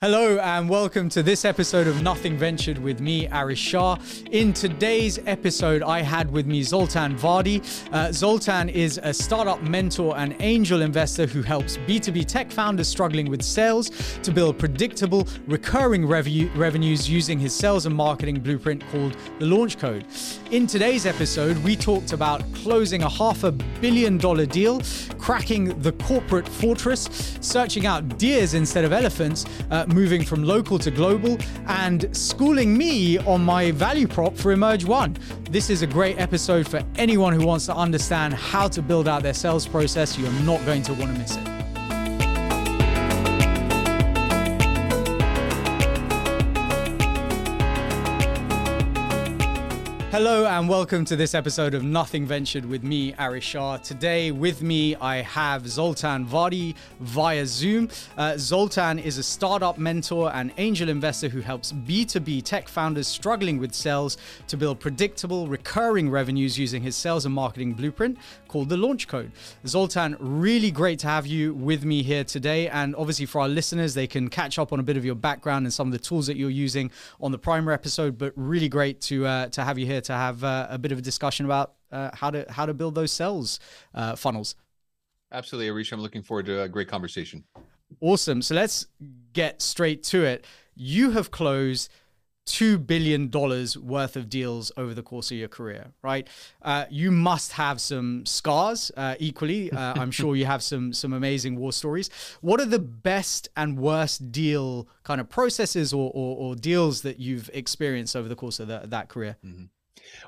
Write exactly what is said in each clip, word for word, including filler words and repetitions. Hello and welcome to this episode of Nothing Ventured with me, Arish Shah. In today's episode, I had with me Zoltan Vardy. Uh, Zoltan is a startup mentor and angel investor who helps B two B tech founders struggling with sales to build predictable, recurring revenue, revenues using his sales and marketing blueprint called The Launch Code. In today's episode, we talked about closing a half a billion dollar deal, cracking the corporate fortress, searching out deers instead of elephants, uh, moving from local to global, and schooling me on my value prop for Emerge One. This is a great episode for anyone who wants to understand how to build out their sales process. You're not going to want to miss it. Hello and welcome to this episode of Nothing Ventured with me, Arish Shah. Today with me, I have Zoltan Vardy via Zoom. Uh, Zoltan is a startup mentor and angel investor who helps B two B tech founders struggling with sales to build predictable, recurring revenues using his sales and marketing blueprint called The Launch Code. Zoltan, really great to have you with me here today. And obviously for our listeners, they can catch up on a bit of your background and some of the tools that you're using on the primer episode, but really great to, uh, to have you here to have uh, a bit of a discussion about uh, how to how to build those sales uh, funnels. Absolutely, Arish. I'm looking forward to a great conversation. Awesome. So let's get straight to it. You have closed two billion dollars worth of deals over the course of your career, right? Uh, you must have some scars uh, equally. Uh, I'm sure you have some some amazing war stories. What are the best and worst deal kind of processes or, or, or deals that you've experienced over the course of the, that career? Mm-hmm.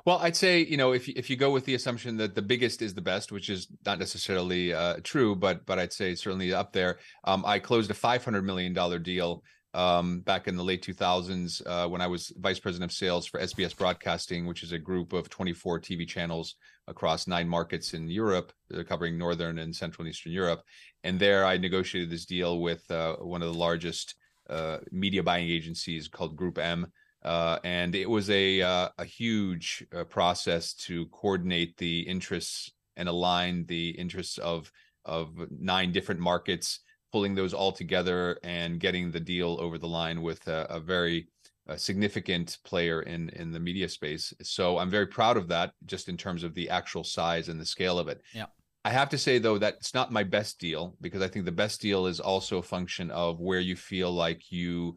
Well, I'd say, you know, if if you go with the assumption that the biggest is the best, which is not necessarily uh, true, but but I'd say it's certainly up there. Um, I closed a five hundred million dollars deal um, back in the late two thousands uh, when I was vice president of sales for S B S Broadcasting, which is a group of twenty-four T V channels across nine markets in Europe, covering Northern and Central and Eastern Europe. And there I negotiated this deal with uh, one of the largest uh, media buying agencies called Group M. Uh, and it was a uh, a huge uh, process to coordinate the interests and align the interests of of nine different markets, pulling those all together and getting the deal over the line with a, a very a significant player in in the media space. So I'm very proud of that, just in terms of the actual size and the scale of it. Yeah. I have to say, though, that it's not my best deal, because I think the best deal is also a function of where you feel like you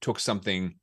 took something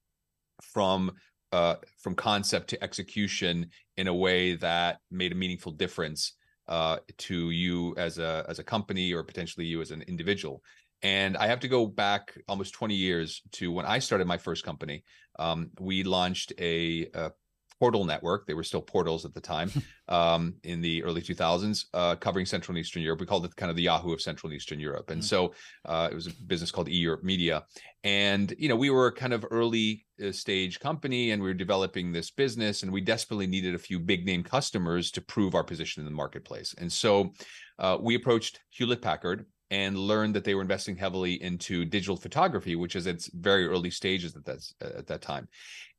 from uh from concept to execution in a way that made a meaningful difference uh to you as a as a company, or potentially you as an individual. And I have to go back almost twenty years to when I started my first company. Um we launched a, a portal network. They were still portals at the time, um in the early two thousands, uh covering Central and Eastern Europe. We called it kind of the Yahoo of Central and Eastern Europe. And mm-hmm. so uh it was a business called eEurope Media. And you know, we were kind of early stage company, and we were developing this business, and we desperately needed a few big name customers to prove our position in the marketplace. And so uh, we approached Hewlett-Packard and learned that they were investing heavily into digital photography, which is its very early stages at that at that time.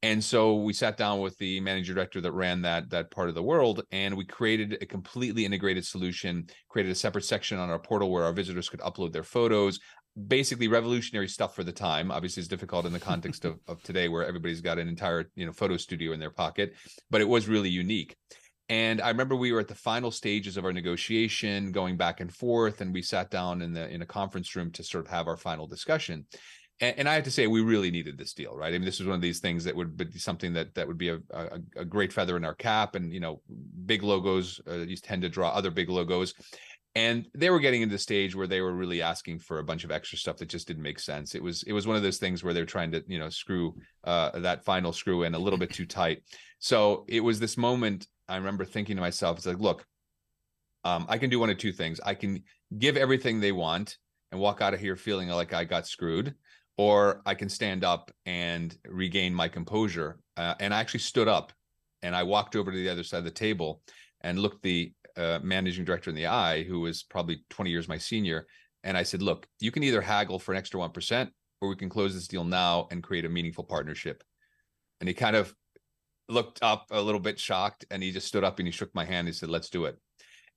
And so we sat down with the managing director that ran that that part of the world, and we created a completely integrated solution, created a separate section on our portal where our visitors could upload their photos. Basically revolutionary stuff for the time. Obviously, it's difficult in the context of, of today, where everybody's got an entire, you know, photo studio in their pocket, but it was really unique. And I remember we were at the final stages of our negotiation, going back and forth, and we sat down in the in a conference room to sort of have our final discussion. And, and I have to say, we really needed this deal, right? I mean, this was one of these things that would be something that that would be a a, a great feather in our cap, and you know, big logos uh, you tend to draw other big logos. And they were getting into the stage where they were really asking for a bunch of extra stuff that just didn't make sense. It was it was one of those things where they're trying to, you know, screw uh, that final screw in a little bit too tight. So it was this moment I remember thinking to myself, it's like, look, um, I can do one of two things. I can give everything they want and walk out of here feeling like I got screwed, or I can stand up and regain my composure. Uh, and I actually stood up, and I walked over to the other side of the table and looked the Uh, managing director in the eye, who was probably twenty years my senior, and I said, look, you can either haggle for an extra one percent, or we can close this deal now and create a meaningful partnership. And he kind of looked up a little bit shocked, and he just stood up and he shook my hand. He said, let's do it.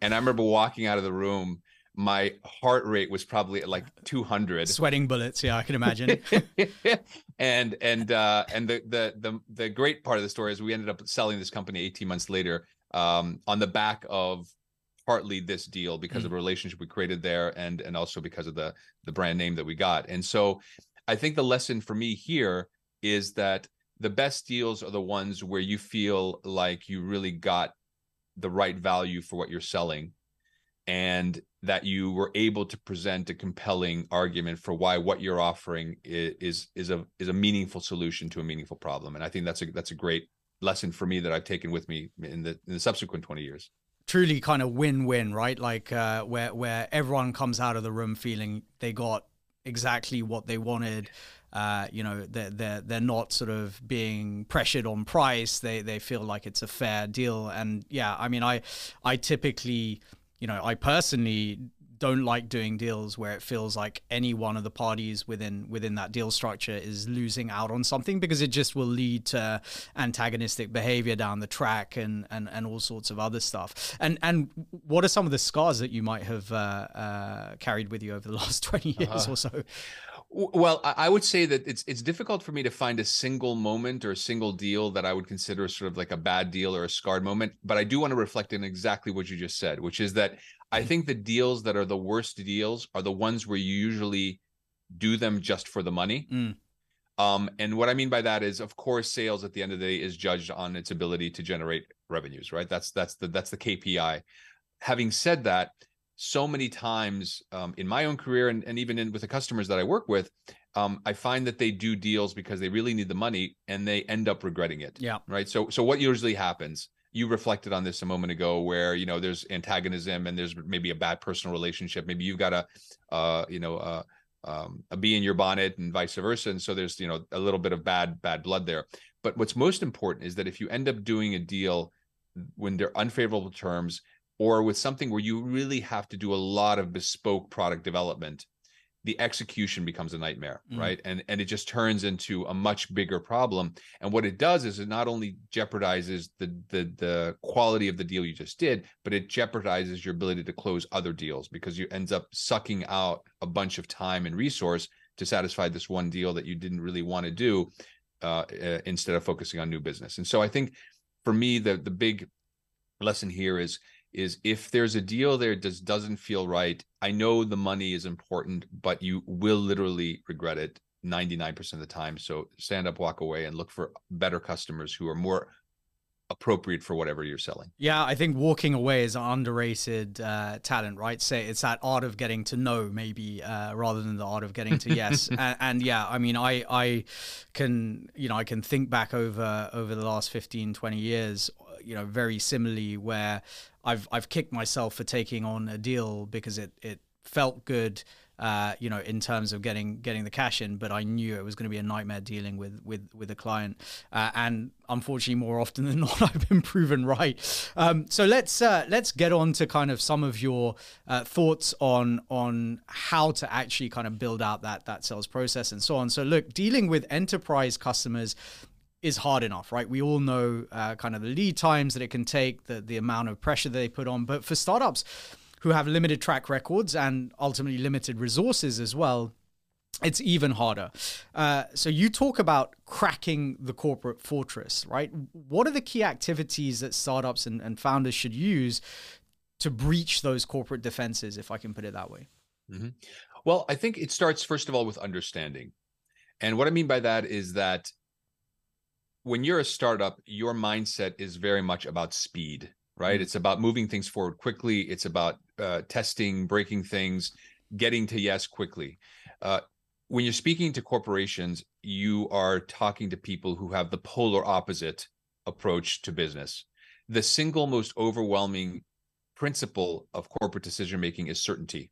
And I remember walking out of the room my heart rate was probably at like two hundred. Sweating bullets. Yeah, I can imagine. and and uh, and the, the the the great part of the story is we ended up selling this company eighteen months later um, on the back of partly this deal, because mm-hmm. of the relationship we created there, and and also because of the the brand name that we got. And so I think the lesson for me here is that the best deals are the ones where you feel like you really got the right value for what you're selling, and that you were able to present a compelling argument for why what you're offering is is, is a is a meaningful solution to a meaningful problem. And I think that's a that's a great lesson for me that I've taken with me in the in the subsequent twenty years. Truly kind of win-win, right? Like uh, where where everyone comes out of the room feeling they got exactly what they wanted. Uh, you know, they're, they're, they're not sort of being pressured on price. They they feel like it's a fair deal. And yeah, I mean, I I typically, you know, I personally don't like doing deals where it feels like any one of the parties within within that deal structure is losing out on something, because it just will lead to antagonistic behavior down the track and and, and all sorts of other stuff. And and what are some of the scars that you might have uh, uh, carried with you over the last twenty years uh-huh. or so? Well, I would say that it's it's difficult for me to find a single moment or a single deal that I would consider sort of like a bad deal or a scarred moment. But I do want to reflect on exactly what you just said, which is that I think the deals that are the worst deals are the ones where you usually do them just for the money. Mm. Um, and what I mean by that is, of course, sales at the end of the day is judged on its ability to generate revenues, right? That's that's the that's the K P I. Having said that, so many times um, in my own career and, and even in, with the customers that I work with, um, I find that they do deals because they really need the money and they end up regretting it. Yeah. Right. So, so what usually happens, you reflected on this a moment ago, where, you know, there's antagonism and there's maybe a bad personal relationship. Maybe you've got a, uh, you know, uh, um, a bee in your bonnet and vice versa. And so there's, you know, a little bit of bad, bad blood there. But what's most important is that if you end up doing a deal when they're unfavorable terms, or with something where you really have to do a lot of bespoke product development, the execution becomes a nightmare, mm. right? And and it just turns into a much bigger problem. And what it does is it not only jeopardizes the the the quality of the deal you just did, but it jeopardizes your ability to close other deals, because you end up sucking out a bunch of time and resource to satisfy this one deal that you didn't really want to do, uh, uh, instead of focusing on new business. And so I think for me, the the big lesson here is, is if there's a deal there that just doesn't feel right, I know the money is important, but you will literally regret it ninety-nine percent of the time. So stand up, walk away, and look for better customers who are more appropriate for whatever you're selling. Yeah, I think walking away is an underrated uh, talent, right? Say it's that art of getting to no, maybe, uh, rather than the art of getting to yes. and, and yeah, I mean, I I can, you know, I can think back over over the last fifteen, twenty years, you know, very similarly, where I've I've kicked myself for taking on a deal because it it felt good, uh, you know, in terms of getting getting the cash in, but I knew it was going to be a nightmare dealing with with with a client, uh, and unfortunately, more often than not, I've been proven right. Um, so let's uh, let's get on to kind of some of your uh, thoughts on on how to actually kind of build out that that sales process and so on. So look, dealing with enterprise customers is hard enough, right? We all know uh, kind of the lead times that it can take, the, the amount of pressure that they put on. But for startups who have limited track records and ultimately limited resources as well, it's even harder. Uh, so you talk about cracking the corporate fortress, right? What are the key activities that startups and, and founders should use to breach those corporate defenses, if I can put it that way? Mm-hmm. Well, I think it starts, first of all, with understanding. And what I mean by that is that when you're a startup, your mindset is very much about speed, right? It's about moving things forward quickly. It's about uh, testing, breaking things, getting to yes quickly. Uh, when you're speaking to corporations, you are talking to people who have the polar opposite approach to business. The single most overwhelming principle of corporate decision-making is certainty,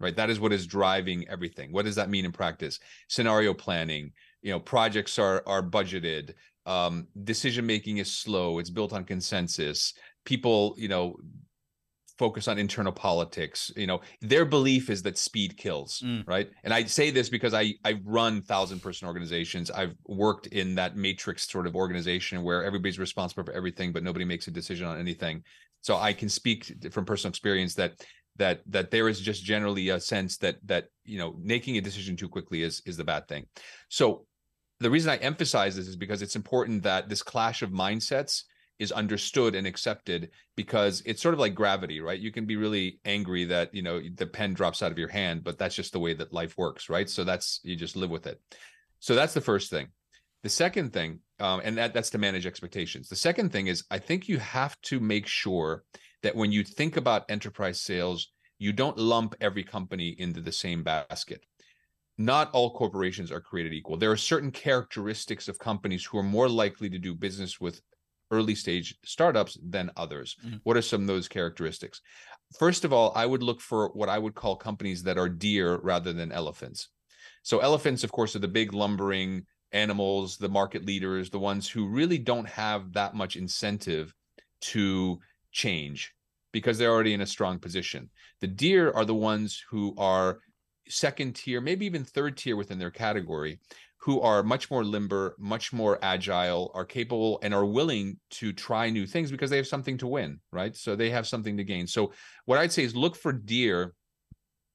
right? That is what is driving everything. What does that mean in practice? Scenario planning, you know, projects are are budgeted. Um, decision making is slow. It's built on consensus. People, you know, focus on internal politics. You know, their belief is that speed kills, mm. right? And I say this because I I run thousand person organizations. I've worked in that matrix sort of organization where everybody's responsible for everything, but nobody makes a decision on anything. So I can speak from personal experience that that that there is just generally a sense that that you know making a decision too quickly is is the bad thing. So the reason I emphasize this is because it's important that this clash of mindsets is understood and accepted, because it's sort of like gravity, right? You can be really angry that, you know, the pen drops out of your hand, but that's just the way that life works, right? So that's, you just live with it. So that's the first thing. The second thing, um, and that, that's to manage expectations. The second thing is, I think you have to make sure that when you think about enterprise sales, you don't lump every company into the same basket. Not all corporations are created equal. There are certain characteristics of companies who are more likely to do business with early stage startups than others. Mm-hmm. What are some of those characteristics? First of all, I would look for what I would call companies that are deer rather than elephants. So elephants, of course, are the big lumbering animals, the market leaders, the ones who really don't have that much incentive to change because they're already in a strong position. The deer are the ones who are second tier, maybe even third tier within their category, who are much more limber, much more agile, are capable and are willing to try new things because they have something to win, right? So they have something to gain. So what I'd say is look for deer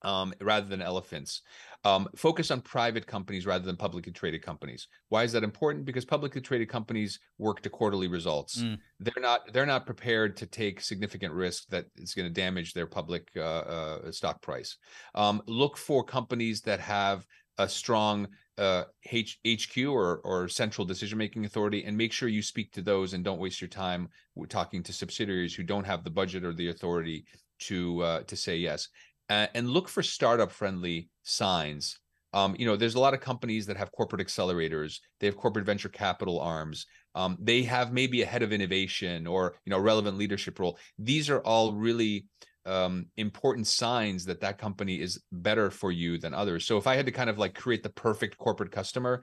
um, rather than elephants. Um, focus on private companies rather than publicly traded companies. Why is that important? Because publicly traded companies work to quarterly results. Mm. They're not they're not prepared to take significant risk that is going to damage their public uh, uh, stock price. Um, look for companies that have a strong Uh, H- HQ or, or central decision-making authority, and make sure you speak to those and don't waste your time talking to subsidiaries who don't have the budget or the authority to uh, to say yes. Uh, and look for startup-friendly signs. Um, you know, there's a lot of companies that have corporate accelerators. They have corporate venture capital arms. Um, they have maybe a head of innovation or, you know, relevant leadership role. These are all really um important signs that that company is better for you than others. So if I had to kind of like create the perfect corporate customer: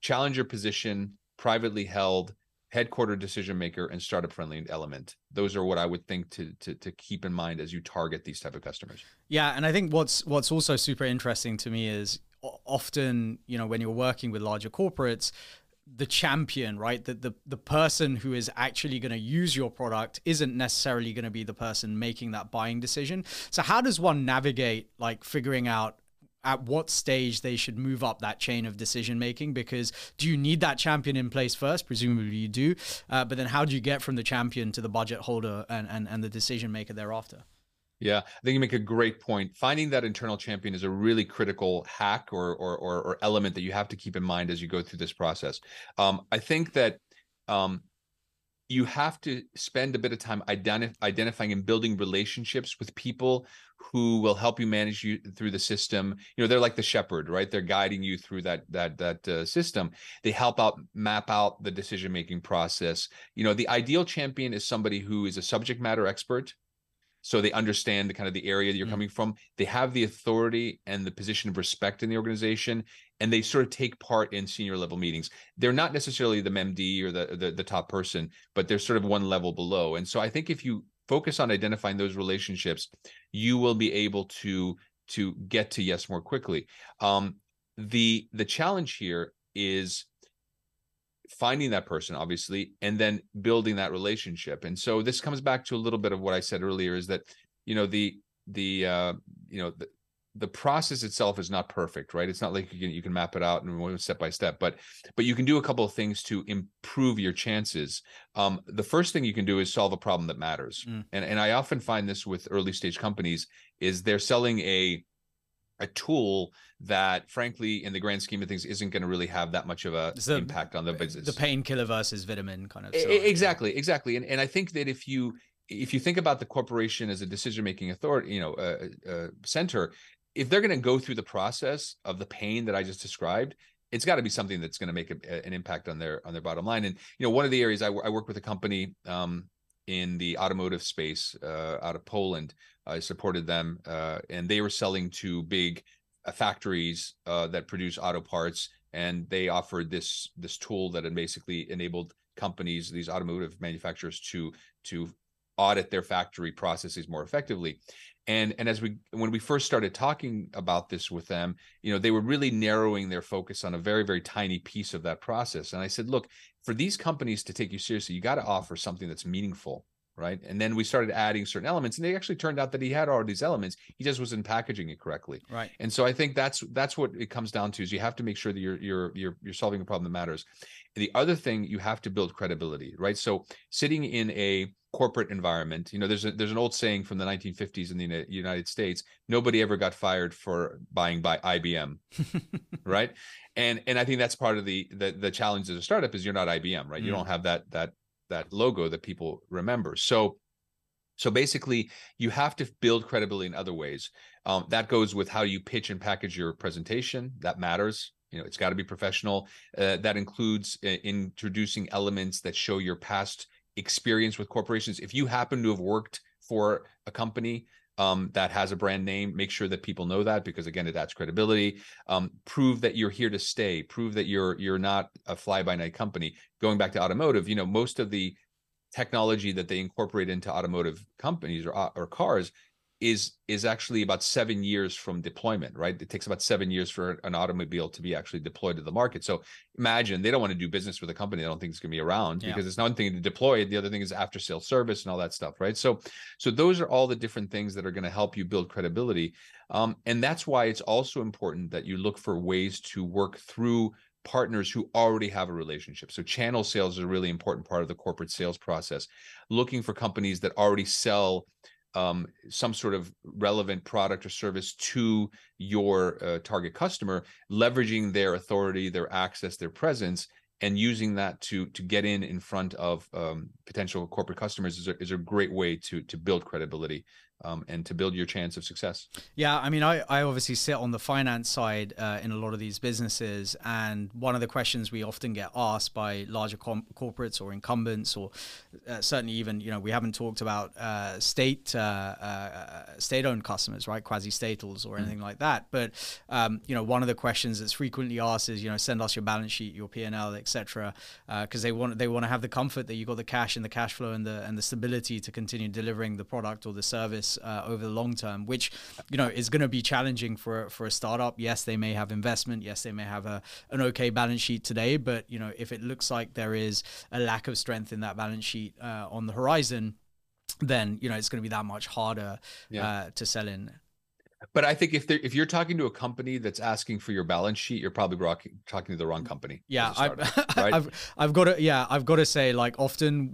challenger position, privately held, headquartered decision maker, and startup friendly element. Those are what I would think to, to to keep in mind as you target these type of customers. Yeah, and I think what's what's also super interesting to me is often, you know, when you're working with larger corporates, the champion, right? That the the person who is actually going to use your product isn't necessarily going to be the person making that buying decision. So how does one navigate like figuring out at what stage they should move up that chain of decision making? Because do you need that champion in place first? Presumably you do. Uh, but then how do you get from the champion to the budget holder and and, and the decision maker thereafter? Yeah, I think you make a great point. Finding that internal champion is a really critical hack or or or, or element that you have to keep in mind as you go through this process. Um, I think that um, you have to spend a bit of time identi- identifying and building relationships with people who will help you manage you through the system. You know, they're like the shepherd, right? They're guiding you through that that that uh, system. They help out map out the decision-making process. You know, the ideal champion is somebody who is a subject matter expert. So they understand the kind of the area that you're mm-hmm. coming from. They have the authority and the position of respect in the organization, and they sort of take part in senior level meetings. They're not necessarily the M D or the, the the top person, but they're sort of one level below. And so I think if you focus on identifying those relationships, you will be able to to get to yes more quickly. Um, the the challenge here is finding that person, obviously, and then building that relationship. And so this comes back to a little bit of what I said earlier, is that, you know, the the uh, you know the, the process itself is not perfect, right? It's not like you can you can map it out and step by step, but but you can do a couple of things to improve your chances. Um, the first thing you can do is solve a problem that matters, mm. and and I often find this with early stage companies is they're selling a a tool that, frankly, in the grand scheme of things, isn't going to really have that much of an impact on the business. The painkiller versus vitamin kind of story. Exactly, exactly. And and I think that if you if you think about the corporation as a decision-making authority, you know, uh, uh, center, if they're going to go through the process of the pain that I just described, it's got to be something that's going to make a, an impact on their on their bottom line. And you know, one of the areas I, w- I work with a company um, in the automotive space uh, out of Poland. I supported them, uh, and they were selling to big uh, factories uh, that produce auto parts, and they offered this this tool that had basically enabled companies, these automotive manufacturers, to to audit their factory processes more effectively. And and as we when we first started talking about this with them, you know, they were really narrowing their focus on a very, very tiny piece of that process. And I said, look, for these companies to take you seriously, you got to offer something that's meaningful. right? And then we started adding certain elements, and it actually turned out that he had all these elements. He just wasn't packaging it correctly. Right. And so I think that's that's what it comes down to, is you have to make sure that you're you're you're you're solving a problem that matters. The other thing, you have to build credibility, right? So sitting in a corporate environment, you know, there's a, there's an old saying from the nineteen fifties in the United States: nobody ever got fired for buying by I B M, right? And and I think that's part of the the, the challenge as a startup is you're not I B M, right? Mm. You don't have that that. that logo that people remember. So, so basically you have to build credibility in other ways. Um, that goes with how you pitch and package your presentation. That matters. You know, it's got to be professional. Uh, that includes uh, introducing elements that show your past experience with corporations. If you happen to have worked for a company um, that has a brand name, make sure that people know that, because again, it adds credibility. Um, prove that you're here to stay. Prove that you're you're not a fly-by-night company. Going back to automotive, you know, most of the technology that they incorporate into automotive companies or or cars is is actually about seven years from deployment, right? It takes about seven years for an automobile to be actually deployed to the market. So imagine, they don't want to do business with a company they don't think it's going to be around, yeah. because it's not one thing to deploy it. The other thing is after sales service and all that stuff, right? So, so those are all the different things that are going to help you build credibility. Um, and that's why it's also important that you look for ways to work through partners who already have a relationship. So channel sales is a really important part of the corporate sales process, looking for companies that already sell Um, some sort of relevant product or service to your uh, target customer, leveraging their authority, their access, their presence, and using that to to get in in front of um, potential corporate customers is a, is a great way to to build credibility um, and to build your chance of success. Yeah, I mean, I, I obviously sit on the finance side uh, in a lot of these businesses, and one of the questions we often get asked by larger com- corporates or incumbents, or uh, certainly even, you know, we haven't talked about uh, state uh, uh, state-owned customers, right, quasi-statals or anything mm-hmm. like that. But um, you know, one of the questions that's frequently asked is, you know, send us your balance sheet, your P and L, et cetera, because uh, they want they want to have the comfort that you got the cash and the cash flow and the and the stability to continue delivering the product or the service Uh, over the long term, which, you know, is going to be challenging for for a startup. Yes, they may have investment. Yes, they may have a an okay balance sheet today, but, you know, if it looks like there is a lack of strength in that balance sheet uh, on the horizon, then, you know, it's going to be that much harder yeah. uh, to sell in. But I think if they're, if you're talking to a company that's asking for your balance sheet, you're probably talking to the wrong company. Yeah, startup, I, right? I've I've got to yeah I've got to say, like, often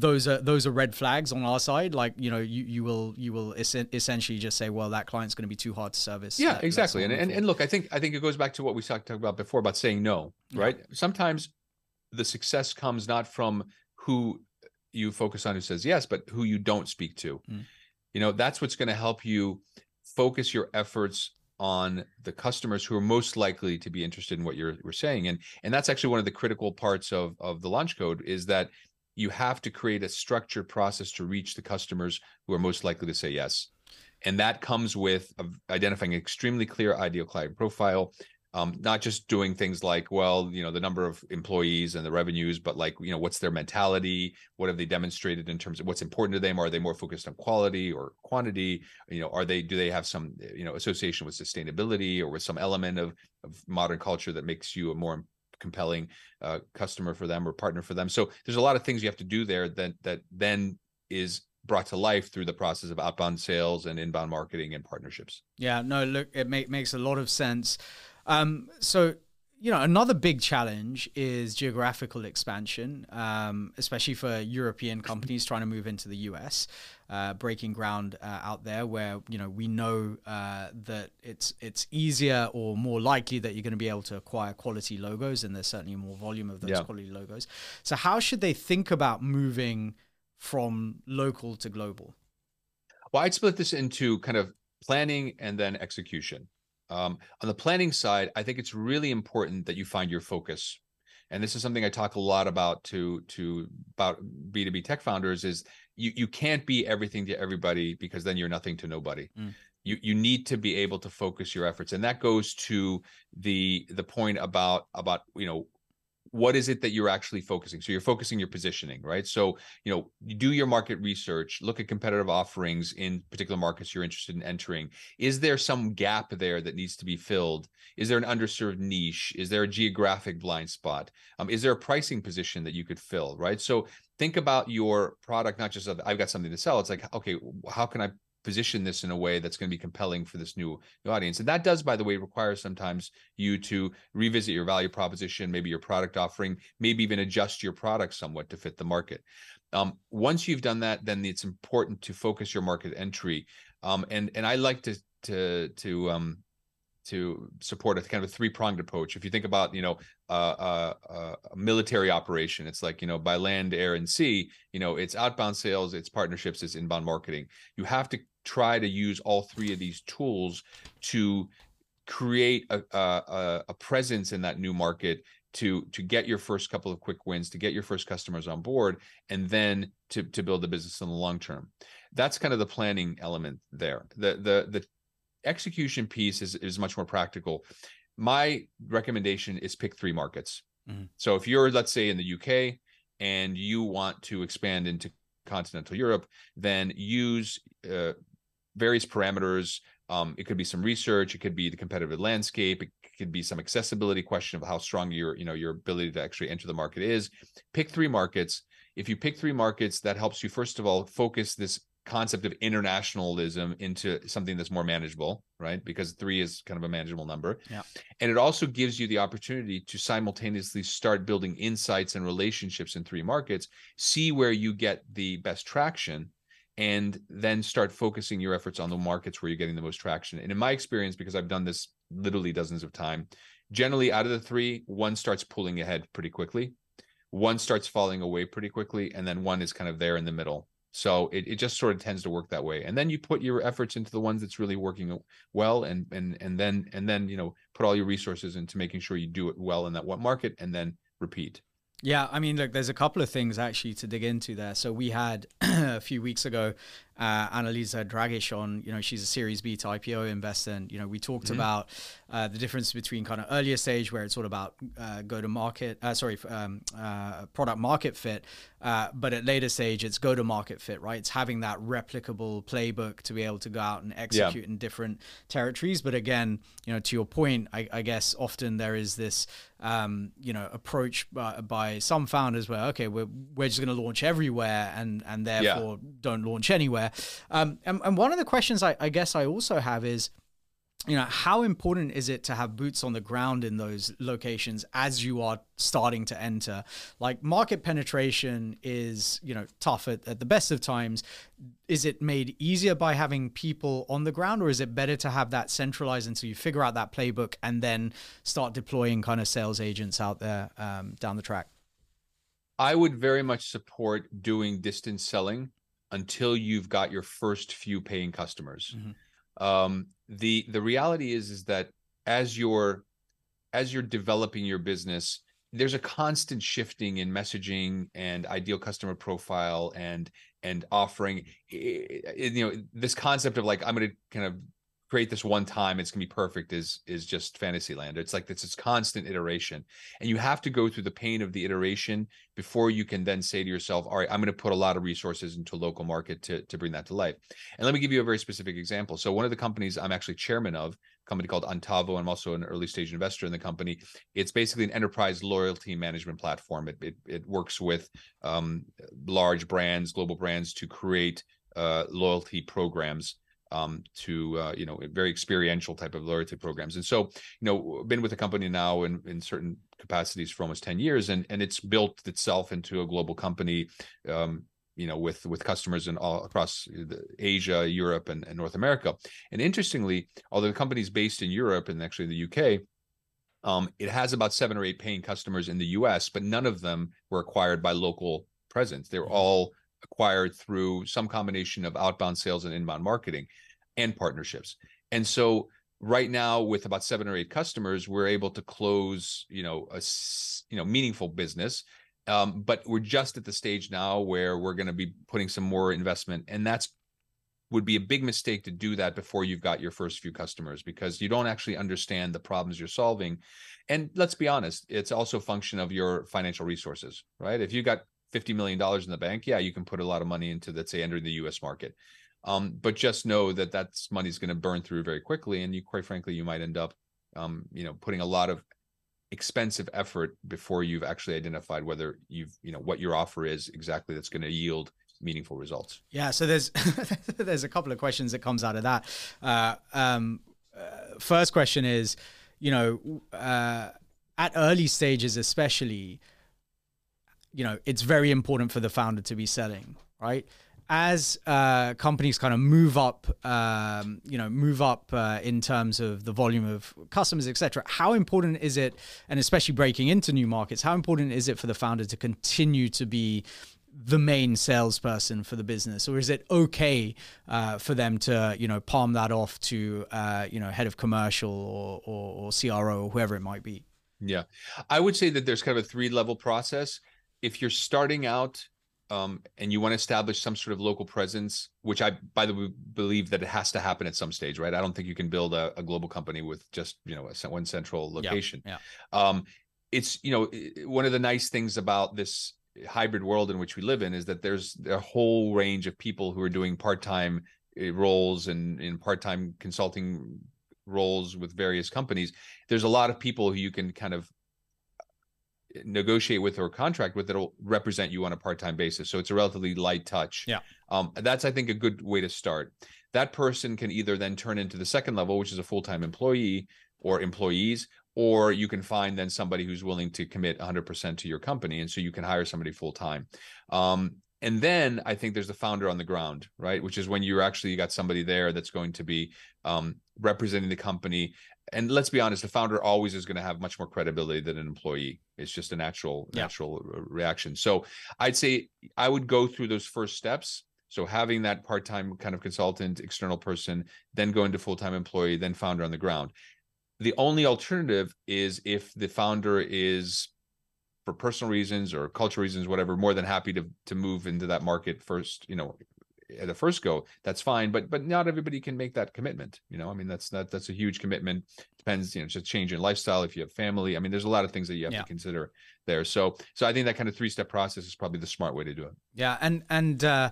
those are those are red flags on our side. Like, you know, you you will you will es- essentially just say, well, that client's going to be too hard to service. Yeah, that, exactly. And, and and look, I think I think it goes back to what we talked talked about before about saying no. Right. Yeah. Sometimes the success comes not from who you focus on, who says yes, but who you don't speak to. Mm. You know, that's what's going to help you focus your efforts on the customers who are most likely to be interested in what you're, you're saying. And, and that's actually one of the critical parts of, of the Launch Code, is that you have to create a structured process to reach the customers who are most likely to say yes. And that comes with identifying an extremely clear ideal client profile, um, not just doing things like, well, you know, the number of employees and the revenues, but, like, you know, what's their mentality? What have they demonstrated in terms of what's important to them? Are they more focused on quality or quantity? You know, are they, do they have some, you know, association with sustainability or with some element of, of modern culture that makes you a more compelling uh, customer for them or partner for them? So there's a lot of things you have to do there that, that then is brought to life through the process of outbound sales and inbound marketing and partnerships. Yeah, no, look, it make, makes a lot of sense. Um, so, you know, another big challenge is geographical expansion, um, especially for European companies trying to move into the U S, uh, breaking ground uh, out there where, you know, we know uh, that it's it's easier or more likely that you're going to be able to acquire quality logos, and there's certainly more volume of those yeah. quality logos. So how should they think about moving from local to global? Well, I'd split this into kind of planning and then execution. Um, on the planning side, I think it's really important that you find your focus. And this is something I talk a lot about to to about B two B tech founders, is you you can't be everything to everybody, because then you're nothing to nobody. Mm. You you need to be able to focus your efforts. And that goes to the the point about about, you know, what is it that you're actually focusing? So you're focusing your positioning, right? So, you know, you do your market research, look at competitive offerings in particular markets you're interested in entering. Is there some gap there that needs to be filled? Is there an underserved niche? Is there a geographic blind spot? Um, is there a pricing position that you could fill, right? So think about your product, not just, I've got something to sell. It's like, okay, how can I position this in a way that's going to be compelling for this new, new audience? And that does, by the way, require sometimes you to revisit your value proposition, maybe your product offering, maybe even adjust your product somewhat to fit the market. Um, once you've done that, then it's important to focus your market entry. Um, and and I like to to to um, to support a kind of a three-pronged approach. If you think about, you know, uh, uh, a military operation, it's like, you know, by land, air, and sea, you know, it's outbound sales, it's partnerships, it's inbound marketing. You have to try to use all three of these tools to create a a, a presence in that new market, to to get your first couple of quick wins, to get your first customers on board, and then to to build the business in the long term. That's kind of the planning element there. The the the execution piece is is much more practical. My recommendation is pick three markets. Mm-hmm. So if you're, let's say, in the U K and you want to expand into continental Europe, then use uh, various parameters. Um, it could be some research, it could be the competitive landscape, it could be some accessibility question of how strong your, you know, your ability to actually enter the market is. Pick three markets. If you pick three markets, that helps you, first of all, focus this concept of internationalism into something that's more manageable, right? Because three is kind of a manageable number. Yeah. And it also gives you the opportunity to simultaneously start building insights and relationships in three markets, see where you get the best traction, and then start focusing your efforts on the markets where you're getting the most traction. And in my experience, because I've done this literally dozens of times, generally out of the three, one starts pulling ahead pretty quickly, one starts falling away pretty quickly, and then one is kind of there in the middle. So it, it just sort of tends to work that way. And then you put your efforts into the ones that's really working well, and and and then and then you know, put all your resources into making sure you do it well in that one market, and then repeat. Yeah, I mean, look, there's a couple of things actually to dig into there. So we had a few weeks ago, uh, Annalisa Dragic on, you know, she's a Series B to I P O investor. And, you know, we talked mm-hmm. about uh, the difference between kind of earlier stage where it's all about uh, go to market, uh, sorry, um, uh, product market fit. Uh, but at later stage, it's go to market fit, right? It's having that replicable playbook to be able to go out and execute yeah. in different territories. But again, you know, to your point, I, I guess often there is this, um, you know, approach by, by some founders where, okay, we're, we're just going to launch everywhere and, and therefore yeah. don't launch anywhere. Um, and, and one of the questions I, I guess I also have is, you know, how important is it to have boots on the ground in those locations as you are starting to enter? Like, market penetration is, you know, tough at, at the best of times. Is it made easier by having people on the ground, or is it better to have that centralized until you figure out that playbook and then start deploying kind of sales agents out there um, down the track? I would very much support doing distance selling until you've got your first few paying customers. Mm-hmm. Um, the, the reality is, is that as you're, as you're developing your business, there's a constant shifting in messaging and ideal customer profile and, and offering, you know, this concept of like, I'm going to kind of create this one time, it's going to be perfect is, is just fantasy land. It's like, it's this constant iteration, and you have to go through the pain of the iteration before you can then say to yourself, all right, I'm going to put a lot of resources into a local market to, to bring that to life. And let me give you a very specific example. So one of the companies I'm actually chairman of, a company called Antavo, I'm also an early stage investor in the company. It's basically an enterprise loyalty management platform. It it, it works with um, large brands, global brands, to create uh, loyalty programs. Um, to, uh, you know, very experiential type of loyalty programs. And so, you know, been with the company now in, in certain capacities for almost ten years, and, and it's built itself into a global company, um, you know, with, with customers in all across Asia, Europe, and, and North America. And interestingly, although the company's based in Europe and actually the U K, um, it has about seven or eight paying customers in the U S, but none of them were acquired by local presence. They were all acquired through some combination of outbound sales and inbound marketing and partnerships. And so right now, with about seven or eight customers, we're able to close, you know, a you know meaningful business. Um, but we're just at the stage now where we're going to be putting some more investment, and that's would be a big mistake to do that before you've got your first few customers, because you don't actually understand the problems you're solving. And let's be honest, it's also a function of your financial resources, right? If you got fifty million dollars in the bank, yeah, you can put a lot of money into, let's say, entering the U S market. Um, but just know that that money is going to burn through very quickly. And you, quite frankly, you might end up, um, you know, putting a lot of expensive effort before you've actually identified whether you've, you know, what your offer is exactly that's going to yield meaningful results. Yeah. So there's, there's a couple of questions that comes out of that. Uh, um, uh, first question is, you know, uh, at early stages, especially, you know, it's very important for the founder to be selling, right? As uh, companies kind of move up, um, you know, move up uh, in terms of the volume of customers, et cetera, how important is it, and especially breaking into new markets, how important is it for the founder to continue to be the main salesperson for the business? Or is it okay uh, for them to, you know, palm that off to, uh, you know, head of commercial or, or, or C R O or whoever it might be? Yeah, I would say that there's kind of a three-level process. If you're starting out, Um, and you want to establish some sort of local presence, which I, by the way, believe that it has to happen at some stage, right? I don't think you can build a, a global company with just, you know, a, one central location. Yeah, yeah. Um, it's, you know, one of the nice things about this hybrid world in which we live in is that there's a whole range of people who are doing part-time roles and in part-time consulting roles with various companies. There's a lot of people who you can kind of negotiate with or contract with that'll represent you on a part-time basis. So it's a relatively light touch. Yeah. Um, that's, I think, a good way to start. That person can either then turn into the second level, which is a full-time employee or employees, or you can find then somebody who's willing to commit one hundred percent to your company. And so you can hire somebody full-time. Um, and then I think there's the founder on the ground, right? Which is when you're actually, you got somebody there that's going to be um, representing the company. And let's be honest, the founder always is going to have much more credibility than an employee. It's just a natural, yeah. natural reaction. So I'd say I would go through those first steps. So having that part-time kind of consultant, external person, then go into full-time employee, then founder on the ground. The only alternative is if the founder is, for personal reasons or cultural reasons, whatever, more than happy to to move into that market first, you know, at the first go, that's fine, but but not everybody can make that commitment. You know, I mean, that's not, that's a huge commitment. Depends, you know, it's a change in lifestyle. If you have family, I mean, there's a lot of things that you have yeah. to consider there. So, so I think that kind of three-step process is probably the smart way to do it. Yeah. And, and, uh,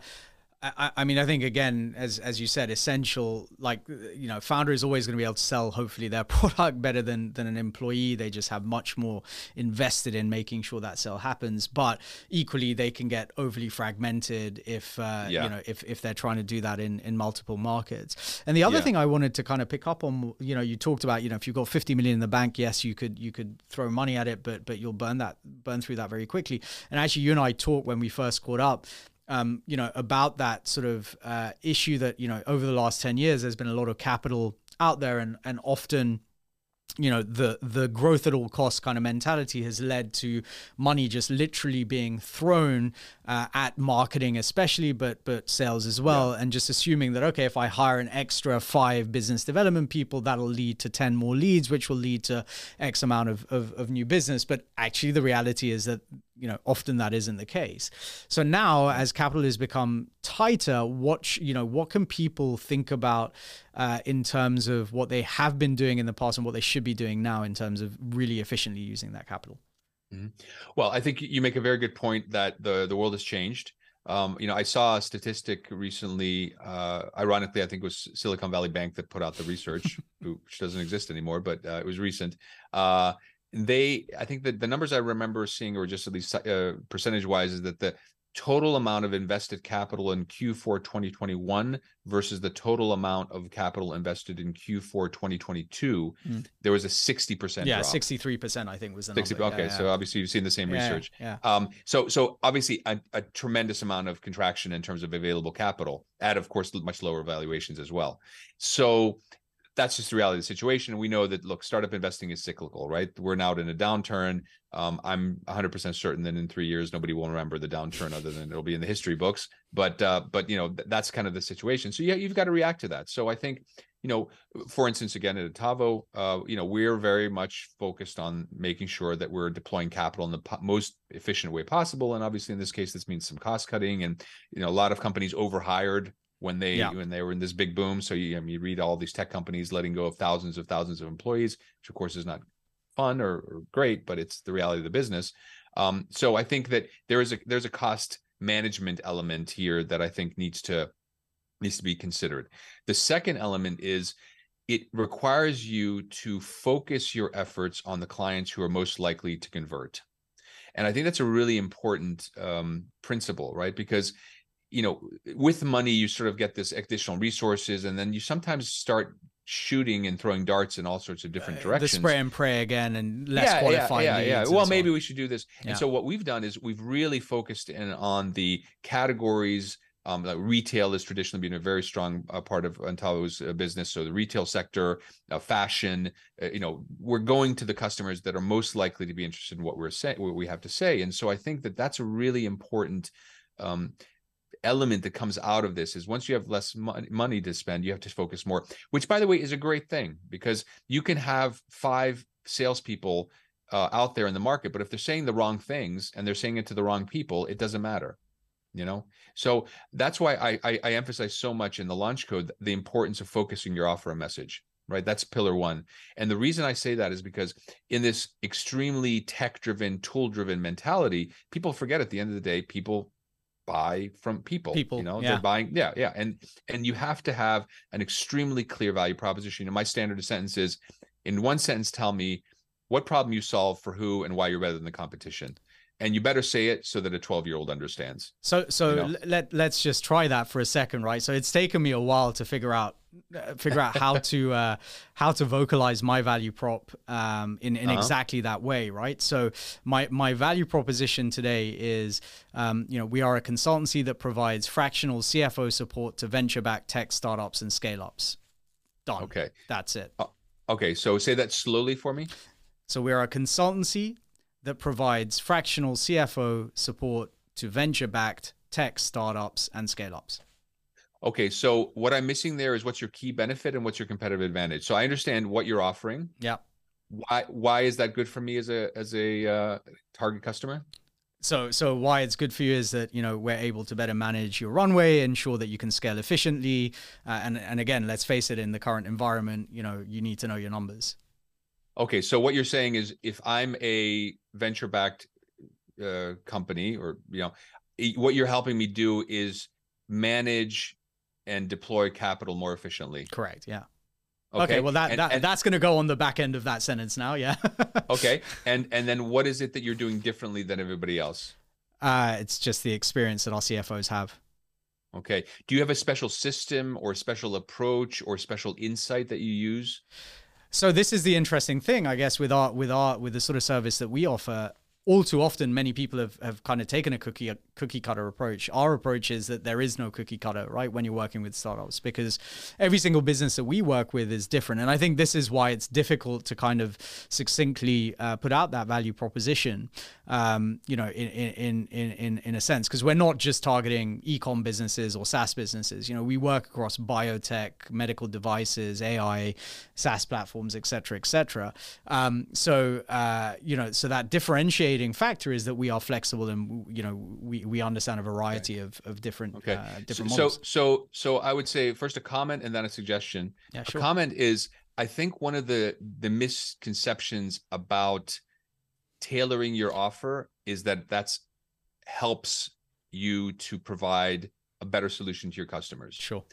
I, I mean, I think, again, as as you said, essential, like, you know, founder is always going to be able to sell, hopefully, their product better than than an employee. They just have much more invested in making sure that sale happens. But equally, they can get overly fragmented if, uh, yeah. you know, if, if they're trying to do that in, in multiple markets. And the other yeah. thing I wanted to kind of pick up on, you know, you talked about, you know, if you've got fifty million in the bank, yes, you could you could throw money at it, but but you'll burn that burn through that very quickly. And actually, you and I talked when we first caught up, Um, you know, about that sort of uh, issue that, you know, over the last ten years, there's been a lot of capital out there, and, and often, you know, the the growth at all costs kind of mentality has led to money just literally being thrown uh, at marketing, especially, but but sales as well. Yeah. And just assuming that, okay, if I hire an extra five business development people, that'll lead to ten more leads, which will lead to X amount of, of, of new business. But actually, the reality is that, you know, often that isn't the case. So now, as capital has become tighter, what, sh- you know, what can people think about uh, in terms of what they have been doing in the past and what they should be doing now in terms of really efficiently using that capital? Mm-hmm. Well, I think you make a very good point that the, the world has changed. Um, you know, I saw a statistic recently, uh, ironically, I think it was Silicon Valley Bank that put out the research, which doesn't exist anymore, but uh, it was recent. Uh, They, I think that the numbers I remember seeing, or just at least uh, percentage wise, is that the total amount of invested capital in Q four twenty twenty-one versus the total amount of capital invested in Q four twenty twenty-two, mm. there was a sixty percent yeah, drop. sixty-three percent I think was the number. sixty, okay, yeah, yeah. So obviously you've seen the same yeah, research. Yeah, yeah. Um, so so obviously a, a tremendous amount of contraction in terms of available capital at, of course, much lower valuations as well. So that's just the reality of the situation. We know that, look, startup investing is cyclical, right? We're now in a downturn. Um, I'm one hundred percent certain that in three years, nobody will remember the downturn other than it'll be in the history books. But, uh, but you know, th- that's kind of the situation. So yeah, you've got to react to that. So I think, you know, for instance, again, at Antavo, uh, you know, we're very much focused on making sure that we're deploying capital in the po- most efficient way possible. And obviously in this case, this means some cost cutting, and, you know, a lot of companies overhired when they yeah. when they were in this big boom. So you, I mean, you read all these tech companies letting go of thousands of thousands of employees, which of course is not fun or, or great, but it's the reality of the business. Um, so I think that there is a there's a cost management element here that I think needs to needs to be considered. The second element is it requires you to focus your efforts on the clients who are most likely to convert. And I think that's a really important um, principle, right? Because, you know, with money, you sort of get this additional resources, and then you sometimes start shooting and throwing darts in all sorts of different directions. Uh, the spray and pray again, and less yeah, qualified. Yeah, yeah, yeah. Well, so maybe on. we should do this. Yeah. And so what we've done is we've really focused in on the categories. Um, like retail has traditionally been a very strong uh, part of Antavo's uh, business. So the retail sector, uh, fashion, uh, you know, we're going to the customers that are most likely to be interested in what we're saying, what we have to say. And so I think that that's a really important um, element that comes out of this is once you have less mo- money to spend, you have to focus more, which, by the way, is a great thing because you can have five salespeople uh, out there in the market, but if they're saying the wrong things and they're saying it to the wrong people, it doesn't matter. You know, so that's why I, I I emphasize so much in the Launch Code the importance of focusing your offer and message, right? That's pillar one. And the reason I say that is because in this extremely tech-driven, tool-driven mentality, people forget at the end of the day, people buy from people. People, you know, yeah. they're buying, yeah, yeah. And and you have to have an extremely clear value proposition. And my standard of sentence is, in one sentence, tell me what problem you solve for who and why you're better than the competition. And you better say it so that a twelve-year-old understands. So, so you know? let let's just try that for a second, right? So it's taken me a while to figure out uh, figure out how to uh, how to vocalize my value prop um, in in uh-huh. exactly that way, right? So my my value proposition today is, um, you know, we are a consultancy that provides fractional C F O support to venture-backed tech startups and scale-ups. Done. Okay, that's it. Uh, okay, so say that slowly for me. So we are a consultancy that provides fractional C F O support to venture-backed tech startups and scale-ups. Okay, so what I'm missing there is what's your key benefit and what's your competitive advantage. So I understand what you're offering. Yeah. Why why is that good for me as a as a uh, target customer? So so why it's good for you is that, you know, we're able to better manage your runway, ensure that you can scale efficiently, uh, and and again, let's face it, in the current environment, you know, you need to know your numbers. Okay, so what you're saying is, if I'm a venture-backed uh, company, or you know, what you're helping me do is manage and deploy capital more efficiently. Correct. Yeah. Okay. okay well, that, and, that and, that's going to go on the back end of that sentence now. Yeah. okay. And and then what is it that you're doing differently than everybody else? Uh, it's just the experience that our C F Os have. Okay. Do you have a special system or special approach or special insight that you use? So this is the interesting thing, I guess, with our with our with the sort of service that we offer. All too often, many people have, have kind of taken a cookie a cookie cutter approach. Our approach is that there is no cookie cutter, right? When you're working with startups, because every single business that we work with is different, and I think this is why it's difficult to kind of succinctly uh, put out that value proposition. Um, you know, in in in in in a sense, because we're not just targeting e-com businesses or SaaS businesses. You know, we work across biotech, medical devices, A I, SaaS platforms, et cetera, et cetera. Um, so uh, you know, so that differentiates factor is that we are flexible, and you know we we understand a variety okay. of of different okay. uh, different so, models. So so I would say first a comment and then a suggestion. Yeah, sure. A comment is, I think one of the the misconceptions about tailoring your offer is that that's helps you to provide a better solution to your customers. Sure.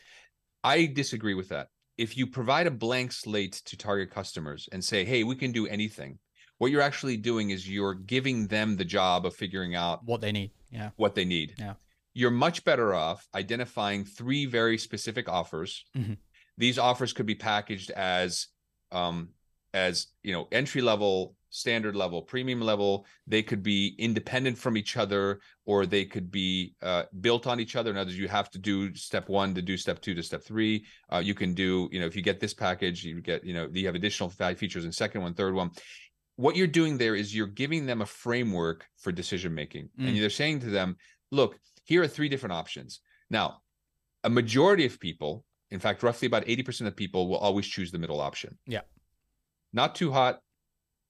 I disagree with that. If you provide a blank slate to target customers and say, hey, we can do anything, what you're actually doing is you're giving them the job of figuring out what they need. Yeah. What they need. Yeah. You're much better off identifying three very specific offers. Mm-hmm. These offers could be packaged as, um, as you know, entry level, standard level, premium level. They could be independent from each other, or they could be uh, built on each other. In other words, you have to do step one to do step two to step three. Uh, you can do, you know, if you get this package, you get, you know, you have additional five features in second one, third one. What you're doing there is you're giving them a framework for decision-making. Mm. And you're saying to them, look, here are three different options. Now, a majority of people, in fact, roughly about eighty percent of people will always choose the middle option. Yeah. Not too hot,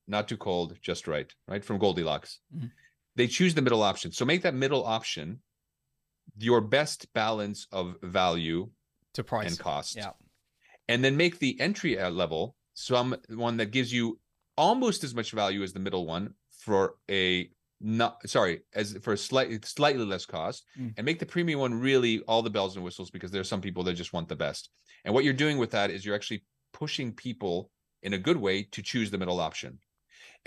not too cold, just right, right? From Goldilocks. Mm. They choose the middle option. So make that middle option your best balance of value to price and cost. Yeah. And then make the entry level some one that gives you almost as much value as the middle one for a not sorry as for a slightly slightly less cost, mm. and make the premium one really all the bells and whistles, because there are some people that just want the best. And what you're doing with that is you're actually pushing people in a good way to choose the middle option.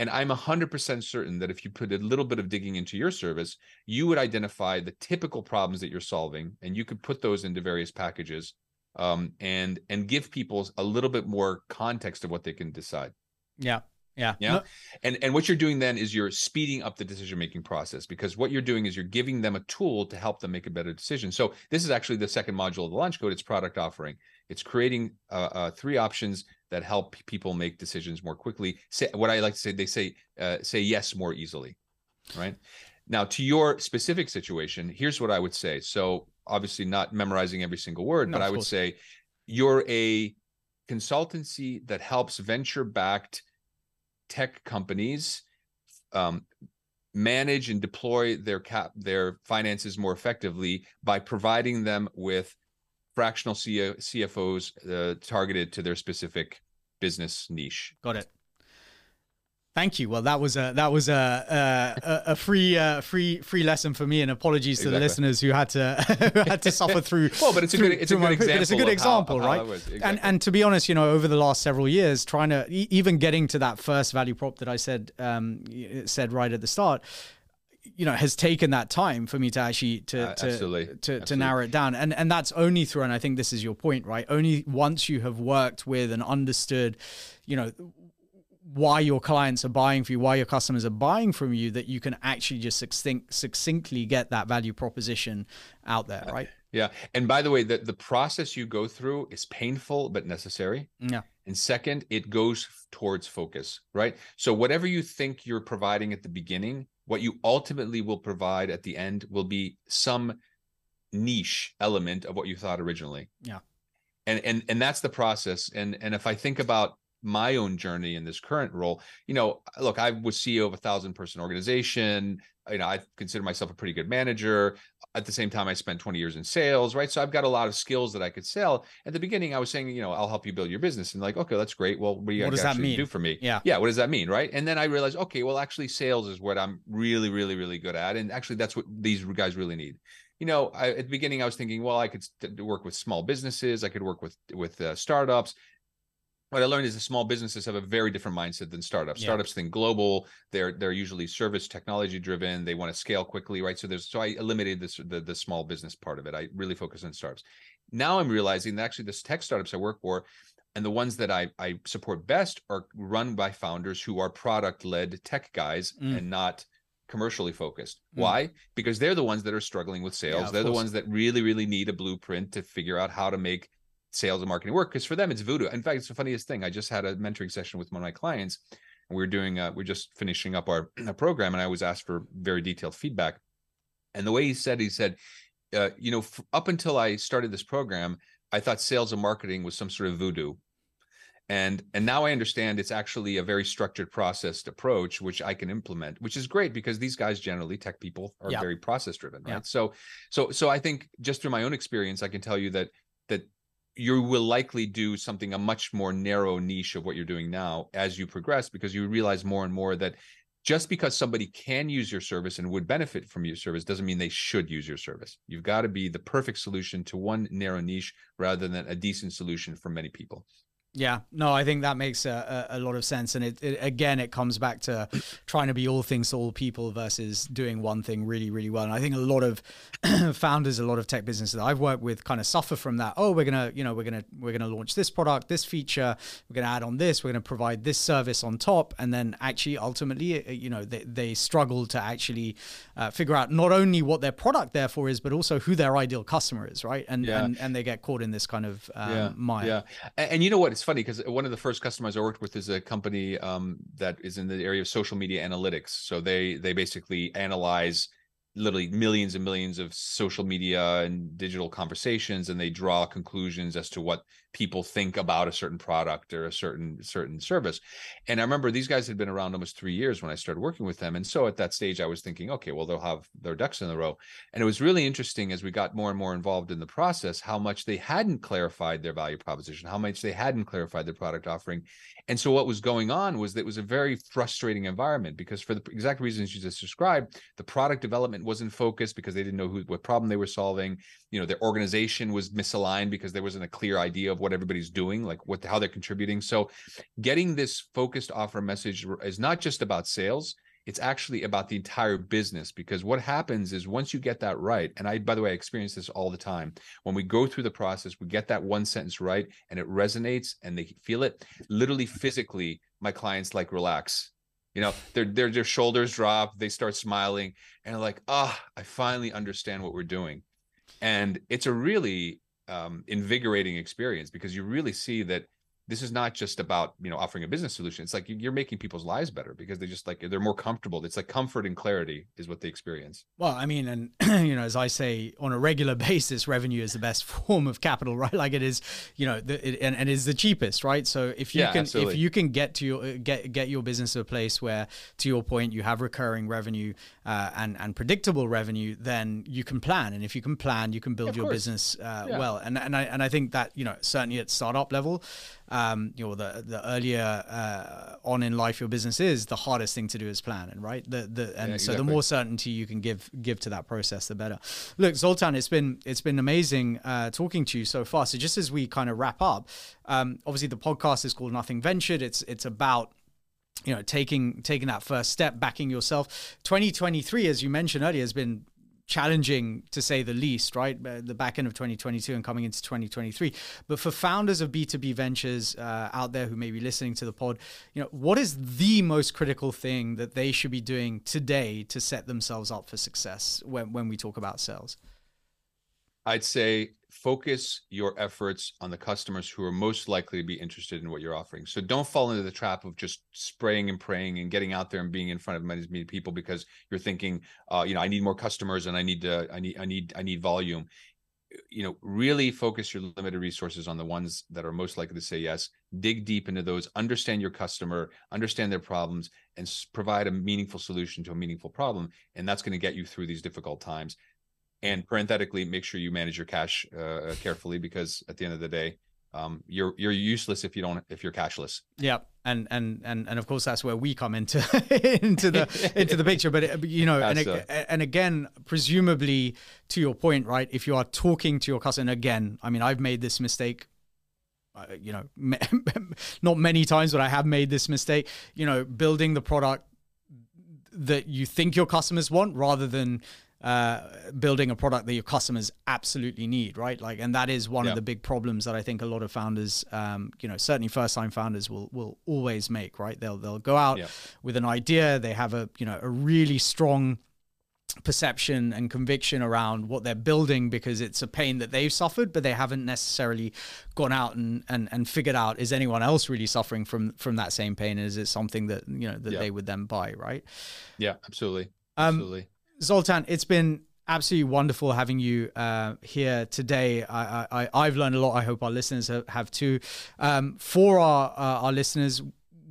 And I'm one hundred percent certain that if you put a little bit of digging into your service, you would identify the typical problems that you're solving, and you could put those into various packages um, and and give people a little bit more context of what they can decide. Yeah. Yeah. Yeah. No. And, and what you're doing then is you're speeding up the decision-making process, because what you're doing is you're giving them a tool to help them make a better decision. So this is actually the second module of the Launch Code. It's product offering. It's creating uh, uh, three options that help people make decisions more quickly. Say, what I like to say, they say, uh, say yes more easily, right? Now, to your specific situation, here's what I would say. So obviously not memorizing every single word, no, but I would say you're a consultancy that helps venture-backed tech companies um, manage and deploy their cap their finances more effectively by providing them with fractional C F Os uh, targeted to their specific business niche. Got it. Thank you. Well, that was a that was a a, a free uh, free free lesson for me, and apologies exactly. to the listeners who had to who had to suffer through. Well, but it's through, a good it's a good example. But it's a good example, how, right? Exactly. And and to be honest, you know, over the last several years, trying to even getting to that first value prop that I said um, said right at the start, you know, has taken that time for me to actually to, uh, to, absolutely. to, to absolutely. narrow it down. And, and that's only through, and I think this is your point, right? Only once you have worked with and understood, you know, why your clients are buying for you, why your customers are buying from you, that you can actually just succinct, succinctly get that value proposition out there, right? Yeah. And by the way, the, the process you go through is painful but necessary. Yeah. And second, it goes towards focus, right? So whatever you think you're providing at the beginning, what you ultimately will provide at the end will be some niche element of what you thought originally. Yeah. And and and that's the process. And and if I think about my own journey in this current role, you know, look, I was C E O of a thousand person organization. You know, I consider myself a pretty good manager. At the same time, I spent twenty years in sales, right? So I've got a lot of skills that I could sell. At the beginning, I was saying, you know, I'll help you build your business. And like, okay, that's great. Well, what do you what does that mean? do for me? Yeah. Yeah. What does that mean? Right. And then I realized, okay, well, actually sales is what I'm really, really, really good at. And actually that's what these guys really need. You know, I, at the beginning, I was thinking, well, I could work with small businesses. I could work with, with uh, startups. What I learned is that small businesses have a very different mindset than startups. Yeah. Startups think global. They're they're usually service technology driven. They want to scale quickly, right? So there's so I eliminated this the, the small business part of it. I really focus on startups. Now I'm realizing that actually this tech startups I work for and the ones that I, I support best are run by founders who are product-led tech guys mm. and not commercially focused. Mm. Why? Because they're the ones that are struggling with sales. Yeah, they're course. the ones that really, really need a blueprint to figure out how to make sales and marketing work, because for them it's voodoo. In fact, it's the funniest thing. I just had a mentoring session with one of my clients, and we were doing uh, we we're just finishing up our, our program, and I was asked for very detailed feedback. And the way he said, he said, uh, you know, f- up until I started this program, I thought sales and marketing was some sort of voodoo, and and now I understand it's actually a very structured, processed approach which I can implement, which is great because these guys generally tech people are yeah. very process driven, right? Yeah. So so so I think just through my own experience, I can tell you that that. you will likely do something a much more narrow niche of what you're doing now as you progress, because you realize more and more that just because somebody can use your service and would benefit from your service doesn't mean they should use your service. You've got to be the perfect solution to one narrow niche rather than a decent solution for many people. Yeah, no, I think that makes a, a lot of sense. And it, it again, it comes back to trying to be all things to all people versus doing one thing really, really well. And I think a lot of founders, a lot of tech businesses that I've worked with kind of suffer from that. Oh, we're going to, you know, we're going to, we're going to launch this product, this feature, we're going to add on this, we're going to provide this service on top. And then actually, ultimately, you know, they, they struggle to actually uh, figure out not only what their product therefore is, but also who their ideal customer is, right? And yeah. and, and they get caught in this kind of um, yeah. mire. Yeah. And, and you know what? It's funny because one of the first customers I worked with is a company um, that is in the area of social media analytics. So they they basically analyze literally millions and millions of social media and digital conversations, and they draw conclusions as to what people think about a certain product or a certain certain service. And I remember these guys had been around almost three years when I started working with them. And so at that stage, I was thinking, okay, well, they'll have their ducks in a row. And it was really interesting as we got more and more involved in the process, how much they hadn't clarified their value proposition, how much they hadn't clarified their product offering. And so what was going on was that it was a very frustrating environment, because for the exact reasons you just described, the product development was in focus because they didn't know who, what problem they were solving. You know, their organization was misaligned because there wasn't a clear idea of what everybody's doing, like what, how they're contributing. So getting this focused offer message is not just about sales. It's actually about the entire business, because what happens is once you get that right, and I, by the way, I experience this all the time. When we go through the process, we get that one sentence right and it resonates and they feel it. Literally, physically, my clients like relax. You know, their, their, their shoulders drop, they start smiling and like, ah, oh, I finally understand what we're doing. And it's a really um, invigorating experience, because you really see that this is not just about, you know, offering a business solution. It's like you're making people's lives better because they just like, they're more comfortable. It's like comfort and clarity is what they experience. Well, I mean, and you know, as I say, on a regular basis, revenue is the best form of capital, right? Like it is, you know, the, it, and, and is the cheapest, right? So if you yeah, can, absolutely. if you can get to your, get, get your business to a place where, to your point, you have recurring revenue uh, and, and predictable revenue, then you can plan. And if you can plan, you can build yeah, your course. business uh, yeah. well. And, and I, and I think that, you know, certainly at startup level, Um, you know, the the earlier uh, on in life your business is, the hardest thing to do is plan, and right, the the and yeah, exactly. so the more certainty you can give give to that process, the better. Look, Zoltan, it's been it's been amazing uh, talking to you so far. So just as we kind of wrap up, um, obviously the podcast is called Nothing Ventured. It's it's about, you know, taking taking that first step, backing yourself. twenty twenty-three, as you mentioned earlier, has been challenging to say the least, right? The back end of twenty twenty-two and coming into twenty twenty-three. But for founders of B two B ventures uh, out there who may be listening to the pod, you know, what is the most critical thing that they should be doing today to set themselves up for success when, when we talk about sales? I'd say focus your efforts on the customers who are most likely to be interested in what you're offering. So don't fall into the trap of just spraying and praying and getting out there and being in front of many people because you're thinking, uh, you know, I need more customers and I need to, I need, I need, I need volume. You know, really focus your limited resources on the ones that are most likely to say yes. Dig deep into those, understand your customer, understand their problems, and provide a meaningful solution to a meaningful problem. And that's going to get you through these difficult times. And parenthetically, make sure you manage your cash uh, carefully, because at the end of the day, um, you're you're useless if you don't if you're cashless. Yeah, and and and and of course that's where we come into into the into the picture. But it, you know, and, and again, presumably to your point, right? If you are talking to your customer, and again, I mean, I've made this mistake. Uh, you know, not many times, but I have made this mistake. You know, building the product that you think your customers want, rather than uh building a product that your customers absolutely need, right? Like, and that is one yeah. of the big problems that I think a lot of founders, um you know, certainly first time founders will will always make, right? They'll they'll go out yeah. with an idea, they have a, you know, a really strong perception and conviction around what they're building because it's a pain that they've suffered, but they haven't necessarily gone out and and, and figured out, is anyone else really suffering from from that same pain, and is it something that, you know, that yeah. they would then buy, right? Yeah, absolutely, absolutely. Um, Zoltan, it's been absolutely wonderful having you uh, here today. I, I, I've learned a lot. I hope our listeners have too. Um, for our, uh, our listeners,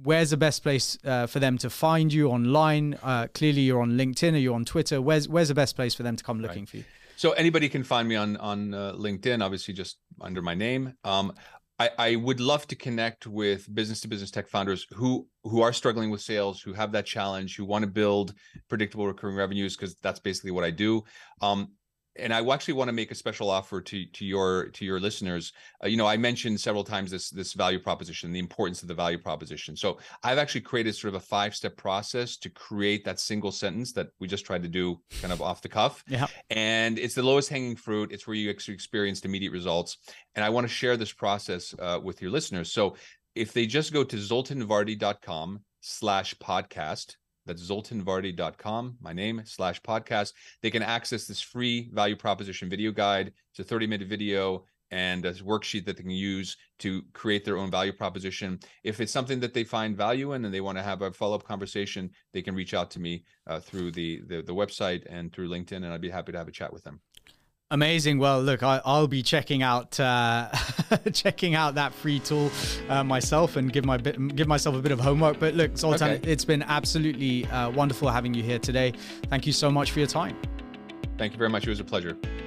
where's the best place uh, for them to find you online? Uh, clearly, you're on LinkedIn or you're on Twitter. Where's where's the best place for them to come looking right. for you? So anybody can find me on, on uh, LinkedIn, obviously just under my name. Um, I, I would love to connect with business-to-business tech founders who who are struggling with sales, who have that challenge, who want to build predictable recurring revenues, because that's basically what I do. Um, and I actually want to make a special offer to to your to your listeners. Uh, you know, I mentioned several times this this value proposition, the importance of the value proposition. So I've actually created sort of a five-step process to create that single sentence that we just tried to do kind of off the cuff. Yeah. And it's the lowest hanging fruit. It's where you actually experience immediate results. And I want to share this process uh, with your listeners. So if they just go to Zoltan Vardy dot com slash podcast, that's Zoltan Vardy dot com, my name, slash podcast. They can access this free value proposition video guide. It's a thirty-minute video and a worksheet that they can use to create their own value proposition. If it's something that they find value in and they want to have a follow-up conversation, they can reach out to me uh, through the, the the website and through LinkedIn, and I'd be happy to have a chat with them. Amazing. Well, look, I, I'll be checking out uh, checking out that free tool uh, myself and give my bit, give myself a bit of homework. But look, Zoltan, okay. it's been absolutely uh, wonderful having you here today. Thank you so much for your time. Thank you very much. It was a pleasure.